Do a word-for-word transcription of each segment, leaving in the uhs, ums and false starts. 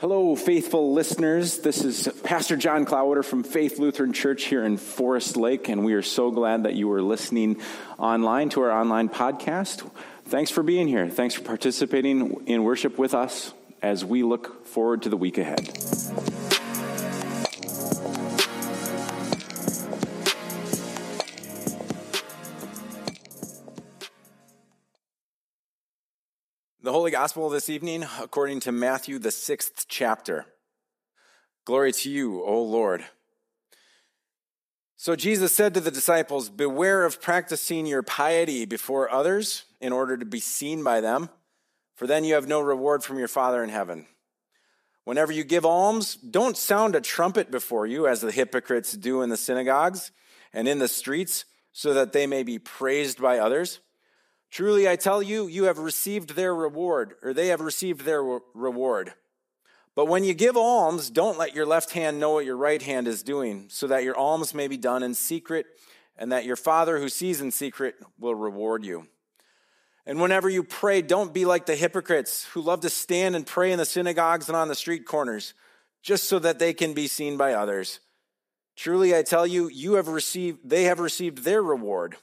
Hello, faithful listeners. This is Pastor John Klawiter from Faith Lutheran Church here in Forest Lake, and we are so glad that you are listening online to our online podcast. Thanks for being here. Thanks for participating in worship with us as we look forward to the week ahead. The Holy Gospel this evening, according to Matthew, the sixth chapter. Glory to you, O Lord. So Jesus said to the disciples, "Beware of practicing your piety before others in order to be seen by them, for then you have no reward from your Father in heaven. Whenever you give alms, don't sound a trumpet before you, as the hypocrites do in the synagogues and in the streets, so that they may be praised by others. Truly, I tell you, you have received their reward, or they have received their reward. But when you give alms, don't let your left hand know what your right hand is doing, so that your alms may be done in secret, and that your Father who sees in secret will reward you. And whenever you pray, don't be like the hypocrites who love to stand and pray in the synagogues and on the street corners, just so that they can be seen by others. Truly, I tell you, you have received, they have received their reward.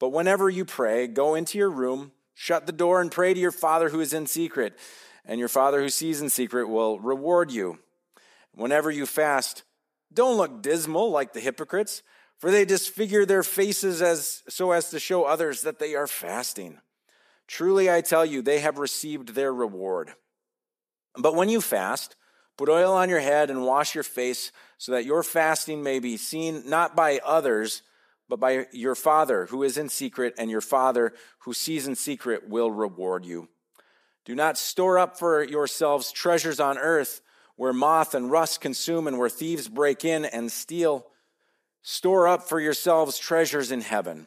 But whenever you pray, go into your room, shut the door, and pray to your Father who is in secret, and your Father who sees in secret will reward you. Whenever you fast, don't look dismal like the hypocrites, for they disfigure their faces as so as to show others that they are fasting. Truly, I tell you, they have received their reward. But when you fast, put oil on your head and wash your face, so that your fasting may be seen not by others, but by your Father who is in secret, and your Father who sees in secret will reward you. Do not store up for yourselves treasures on earth, where moth and rust consume and where thieves break in and steal. Store up for yourselves treasures in heaven,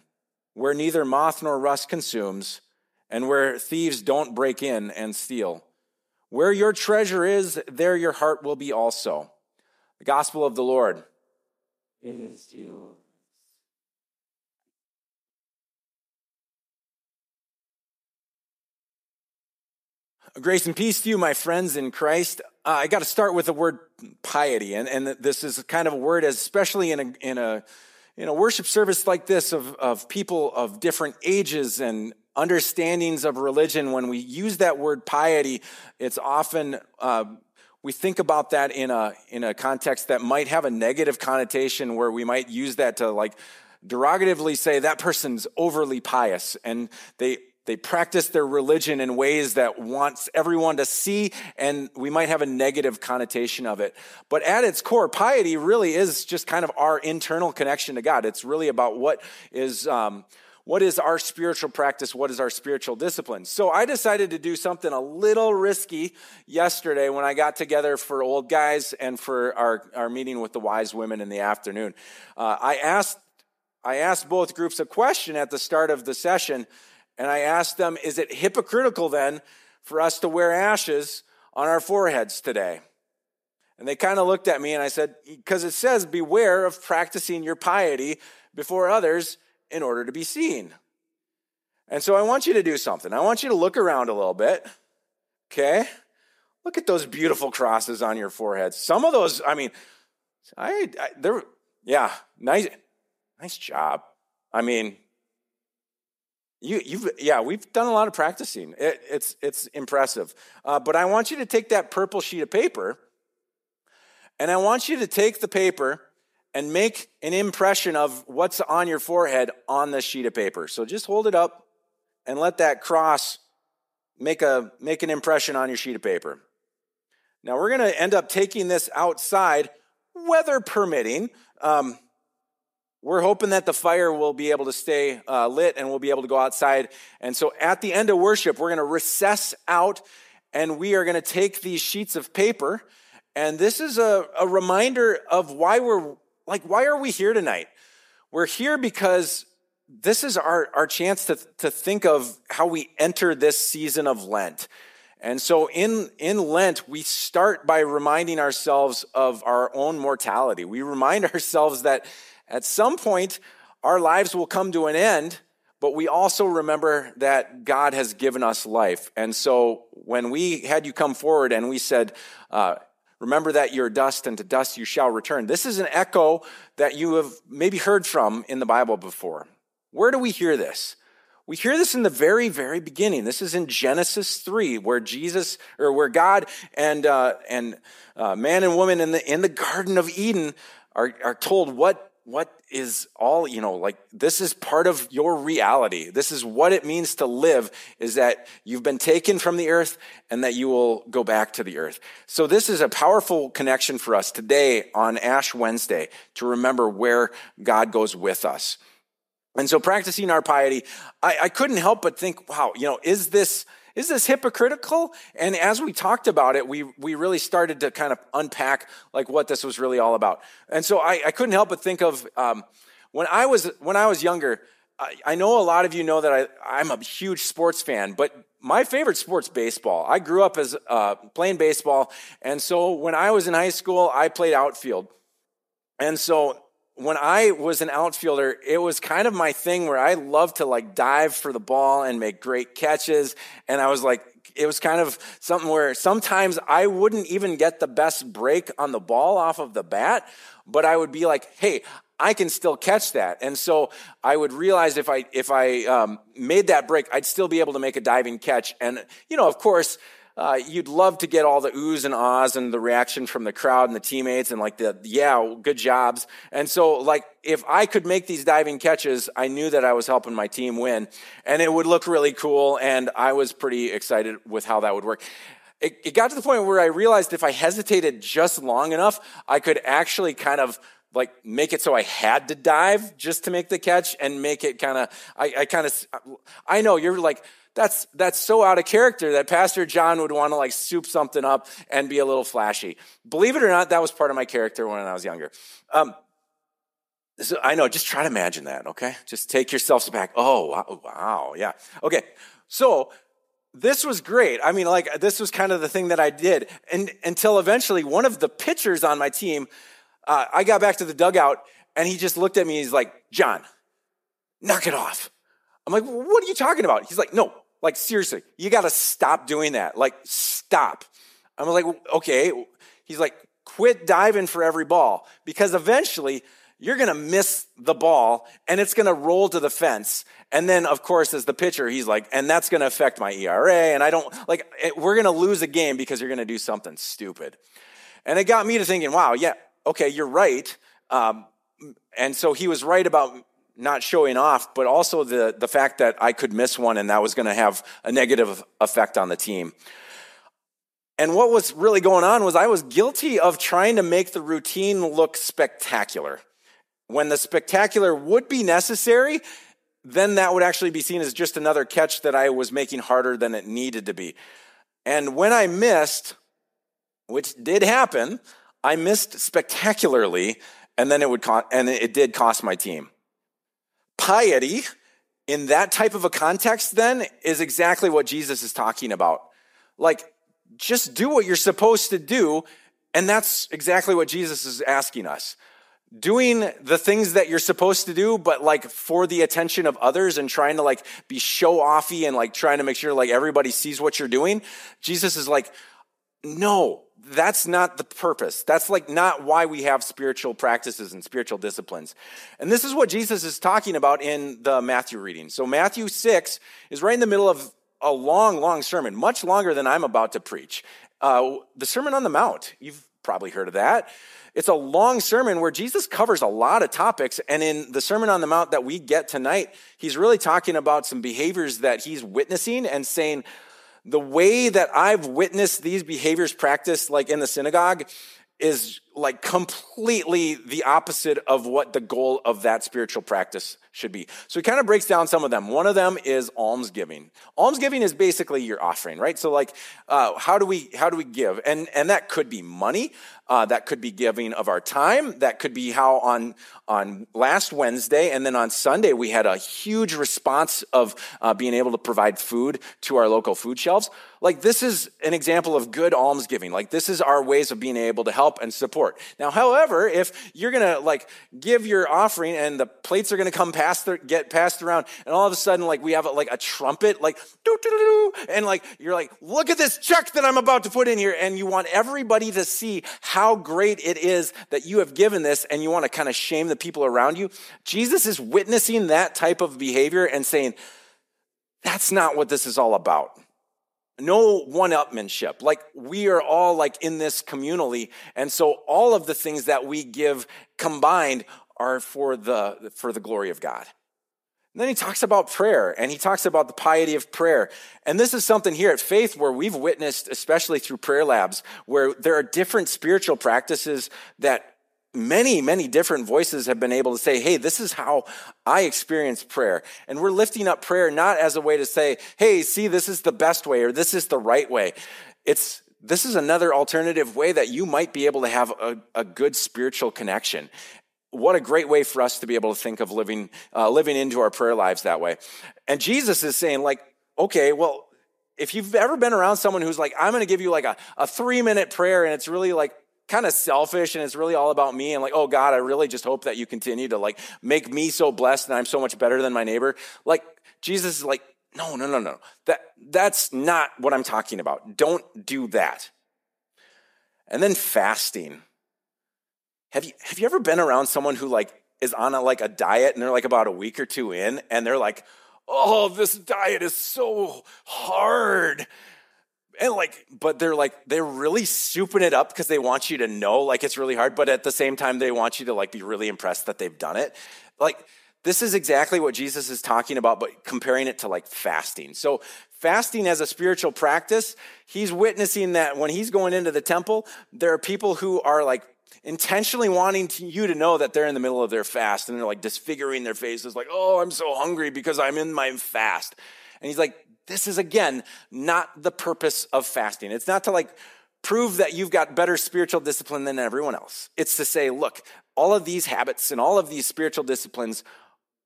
where neither moth nor rust consumes, and where thieves don't break in and steal. Where your treasure is, there your heart will be also." The Gospel of the Lord. It is to you, Lord. Grace and peace to you, my friends in Christ. Uh, I got to start with the word piety, and, and this is kind of a word, especially in a in a in a worship service like this, of of people of different ages and understandings of religion. When we use that word piety, it's often uh, we think about that in a in a context that might have a negative connotation, where we might use that to like derogatively say that person's overly pious and they. They practice their religion in ways that wants everyone to see, and we might have a negative connotation of it. But at its core, piety really is just kind of our internal connection to God. It's really about what is um, what is our spiritual practice, what is our spiritual discipline. So I decided to do something a little risky yesterday when I got together for old guys and for our, our meeting with the wise women in the afternoon. Uh, I asked I asked both groups a question at the start of the session. And I asked them, is it hypocritical then for us to wear ashes on our foreheads today? And they kind of looked at me and I said, because it says, beware of practicing your piety before others in order to be seen. And so I want you to do something. I want you to look around a little bit, okay? Look at those beautiful crosses on your foreheads. Some of those, I mean, I, I they're, yeah, nice, nice job. I mean, You, you've, yeah, we've done a lot of practicing. It, it's it's impressive. Uh, but I want you to take that purple sheet of paper, and I want you to take the paper and make an impression of what's on your forehead on the sheet of paper. So just hold it up and let that cross make a make an impression on your sheet of paper. Now we're going to end up taking this outside, weather permitting. Um, We're hoping that the fire will be able to stay uh, lit and we'll be able to go outside. And so at the end of worship, we're going to recess out and we are going to take these sheets of paper. And this is a, a reminder of why we're, like, why are we here tonight? We're here because this is our, our chance to, to think of how we enter this season of Lent. And so in, in Lent, we start by reminding ourselves of our own mortality. We remind ourselves that at some point, our lives will come to an end, But we also remember that God has given us life. And so when we had you come forward and we said, uh, remember that you're dust and to dust you shall return, this is an echo that you have maybe heard from in the Bible before. Where do we hear this? We hear this in the very, very beginning. This is in Genesis three, where Jesus, or where God and uh, and uh, man and woman in the in the Garden of Eden are are told what what is all, you know, like this is part of your reality. This is what it means to live, is that you've been taken from the earth and that you will go back to the earth. So this is a powerful connection for us today on Ash Wednesday to remember where God goes with us. And so practicing our piety, I, I couldn't help but think, wow, you know, is this is this hypocritical? And as we talked about it, we we really started to kind of unpack like what this was really all about. And so I, I couldn't help but think of um, when I was when I was younger. I, I know a lot of you know that I, I'm a huge sports fan, but my favorite sport's baseball. I grew up as uh, playing baseball, and so when I was in high school, I played outfield, and so. When I was an outfielder, it was kind of my thing where I loved to like dive for the ball and make great catches. And I was like, it was kind of something where sometimes I wouldn't even get the best break on the ball off of the bat, but I would be like, hey, I can still catch that. And so I would realize if I, if I um, made that break, I'd still be able to make a diving catch. And, you know, of course, Uh, you'd love to get all the oohs and ahs and the reaction from the crowd and the teammates and like the, yeah, good jobs. And so like if I could make these diving catches, I knew that I was helping my team win and it would look really cool. And I was pretty excited with how that would work. It, it got to the point where I realized if I hesitated just long enough, I could actually kind of like make it so I had to dive just to make the catch and make it kind of, I, I kind of, I know you're like, That's that's so out of character that Pastor John would want to like soup something up and be a little flashy. Believe it or not, that was part of my character when I was younger. Um, so I know, just try to imagine that, okay? Just take yourselves back. Oh, wow, wow, yeah. Okay, so this was great. I mean, like this was kind of the thing that I did and until eventually one of the pitchers on my team, uh, I got back to the dugout and he just looked at me and he's like, John, knock it off. I'm like, what are you talking about? He's like, no. Like, seriously, you got to stop doing that. Like, stop. I'm like, okay. He's like, quit diving for every ball because eventually you're going to miss the ball and it's going to roll to the fence. And then, of course, as the pitcher, he's like, and that's going to affect my E R A. And I don't, like, it, we're going to lose a game because you're going to do something stupid. And it got me to thinking, wow, yeah, okay, you're right. Um, and so he was right about not showing off, but also the, the fact that I could miss one and that was going to have a negative effect on the team. And what was really going on was I was guilty of trying to make the routine look spectacular. When the spectacular would be necessary, then that would actually be seen as just another catch that I was making harder than it needed to be. And when I missed, which did happen, I missed spectacularly, and then it would co- and it did cost my team. Piety, in that type of a context then, is exactly what Jesus is talking about. Like, just do what you're supposed to do, and that's exactly what Jesus is asking us. Doing the things that you're supposed to do, but like for the attention of others and trying to like be show-offy and like trying to make sure like everybody sees what you're doing. Jesus is like, no, that's not the purpose. That's like not why we have spiritual practices and spiritual disciplines. And this is what Jesus is talking about in the Matthew reading. So Matthew six is right in the middle of a long, long sermon, much longer than I'm about to preach. Uh, the Sermon on the Mount, you've probably heard of that. It's a long sermon where Jesus covers a lot of topics. And in the Sermon on the Mount that we get tonight, he's really talking about some behaviors that he's witnessing and saying, the way that I've witnessed these behaviors practiced, like in the synagogue, is like completely the opposite of what the goal of that spiritual practice should be. So he kind of breaks down some of them. One of them is almsgiving. Almsgiving is basically your offering, right? So like, uh, how do we how do we give? And and that could be money. Uh, that could be giving of our time. That could be how on on last Wednesday and then on Sunday we had a huge response of uh, being able to provide food to our local food shelves. Like this is an example of good almsgiving. Like this is our ways of being able to help and support support. Now, however, if you're going to like give your offering and the plates are going to come past, the, get passed around, and all of a sudden, like we have like a trumpet, like doo doo doo, and like you're like, look at this check that I'm about to put in here, and you want everybody to see how great it is that you have given this, and you want to kind of shame the people around you. Jesus is witnessing that type of behavior and saying, that's not what this is all about. No one-upmanship. Like we are all like in this communally. And so all of the things that we give combined are for the, for the glory of God. And then he talks about prayer, and he talks about the piety of prayer. And this is something here at Faith where we've witnessed, especially through prayer labs, where there are different spiritual practices that many, many different voices have been able to say, hey, this is how I experience prayer. And we're lifting up prayer not as a way to say, hey, see, this is the best way or this is the right way. It's this is another alternative way that you might be able to have a, a good spiritual connection. What a great way for us to be able to think of living uh, living into our prayer lives that way. And Jesus is saying, like, okay, well, if you've ever been around someone who's like, I'm going to give you like a, a three-minute prayer, and it's really like kind of selfish and it's really all about me and like, oh God, I really just hope that you continue to like make me so blessed and I'm so much better than my neighbor. Like Jesus is like, no, no, no, no. That that's not what I'm talking about. Don't do that. And then fasting. Have you have you ever been around someone who like is on a, like a diet and they're like about a week or two in and they're like, oh, this diet is so hard. And like, but they're like, they're really souping it up because they want you to know like it's really hard, but at the same time, they want you to like be really impressed that they've done it. Like, this is exactly what Jesus is talking about, but comparing it to like fasting. So fasting as a spiritual practice, he's witnessing that when he's going into the temple, there are people who are like intentionally wanting to, you to know that they're in the middle of their fast and they're like disfiguring their faces like, oh, I'm so hungry because I'm in my fast. And he's like, this is, again, not the purpose of fasting. It's not to like prove that you've got better spiritual discipline than everyone else. It's to say, look, all of these habits and all of these spiritual disciplines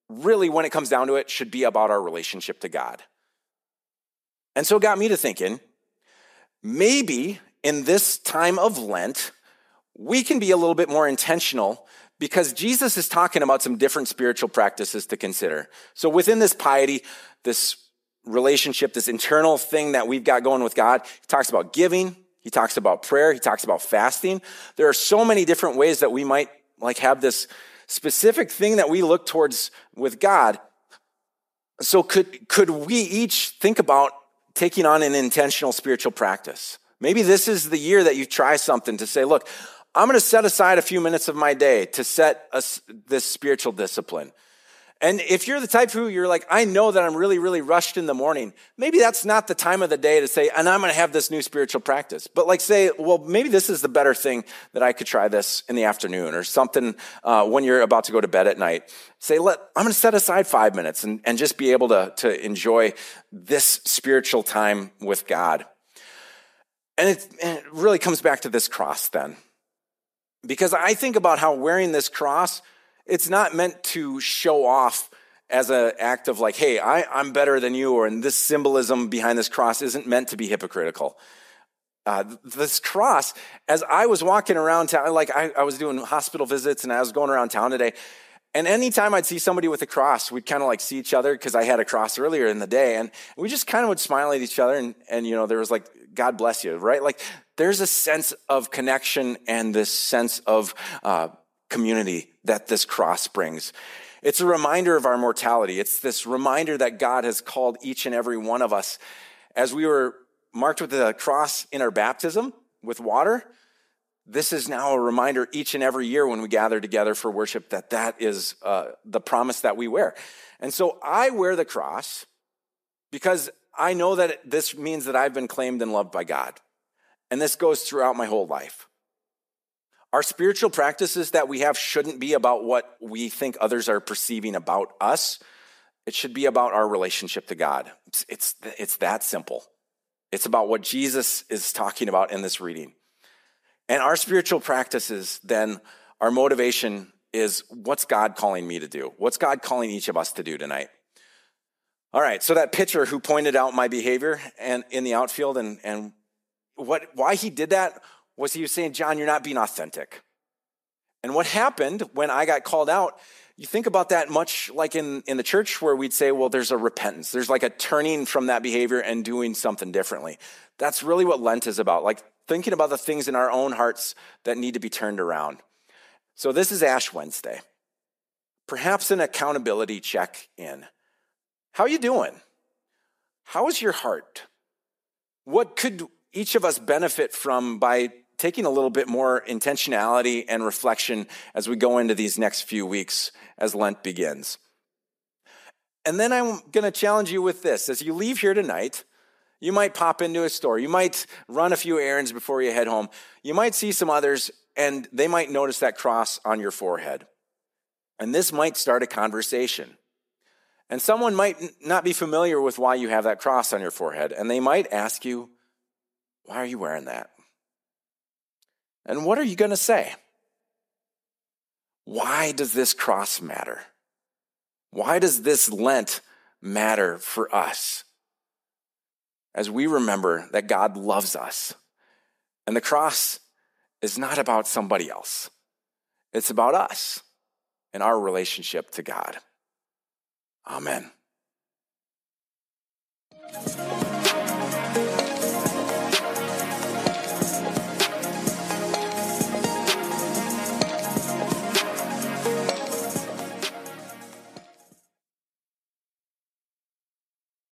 really, when it comes down to it, should be about our relationship to God. And so it got me to thinking, maybe in this time of Lent, we can be a little bit more intentional because Jesus is talking about some different spiritual practices to consider. So within this piety, this relationship, this internal thing that we've got going with God. He talks about giving. He talks about prayer. He talks about fasting. There are so many different ways that we might like have this specific thing that we look towards with God. So could, could we each think about taking on an intentional spiritual practice? Maybe this is the year that you try something to say, look, I'm going to set aside a few minutes of my day to set a, this spiritual discipline. And if you're the type who you're like, I know that I'm really, really rushed in the morning, maybe that's not the time of the day to say, and I'm going to have this new spiritual practice. But like say, well, maybe this is the better thing that I could try this in the afternoon or something uh, when you're about to go to bed at night. Say, Let, I'm going to set aside five minutes and, and just be able to, to enjoy this spiritual time with God. And it, and it really comes back to this cross then. Because I think about how wearing this cross, it's not meant to show off as an act of like, hey, I, I'm better than you, or and this symbolism behind this cross isn't meant to be hypocritical. Uh, this cross, as I was walking around town, like I, I was doing hospital visits and I was going around town today, and anytime I'd see somebody with a cross, we'd kind of like see each other because I had a cross earlier in the day, and we just kind of would smile at each other, and, and you know, there was like, God bless you, right? Like there's a sense of connection and this sense of uh community that this cross brings. It's a reminder of our mortality. It's this reminder that God has called each and every one of us. As we were marked with the cross in our baptism with water, this is now a reminder each and every year when we gather together for worship that that is uh, the promise that we wear. And so I wear the cross because I know that this means that I've been claimed and loved by God. And this goes throughout my whole life. Our spiritual practices that we have shouldn't be about what we think others are perceiving about us. It should be about our relationship to God. It's, it's, it's that simple. It's about what Jesus is talking about in this reading. And our spiritual practices, then, our motivation is what's God calling me to do? What's God calling each of us to do tonight? All right, so that pitcher who pointed out my behavior and in the outfield and, and what why he did that was he was saying, John, you're not being authentic. And what happened when I got called out, you think about that much like in, in the church where we'd say, well, there's a repentance. There's like a turning from that behavior and doing something differently. That's really what Lent is about, like thinking about the things in our own hearts that need to be turned around. So this is Ash Wednesday. Perhaps an accountability check-in. How are you doing? How is your heart? What could each of us benefit from by taking a little bit more intentionality and reflection as we go into these next few weeks as Lent begins? And then I'm going to challenge you with this. As you leave here tonight, you might pop into a store. You might run a few errands before you head home. You might see some others, and they might notice that cross on your forehead. And this might start a conversation. And someone might not be familiar with why you have that cross on your forehead, and they might ask you, why are you wearing that? And what are you going to say? Why does this cross matter? Why does this Lent matter for us? As we remember that God loves us, and the cross is not about somebody else. It's about us and our relationship to God. Amen.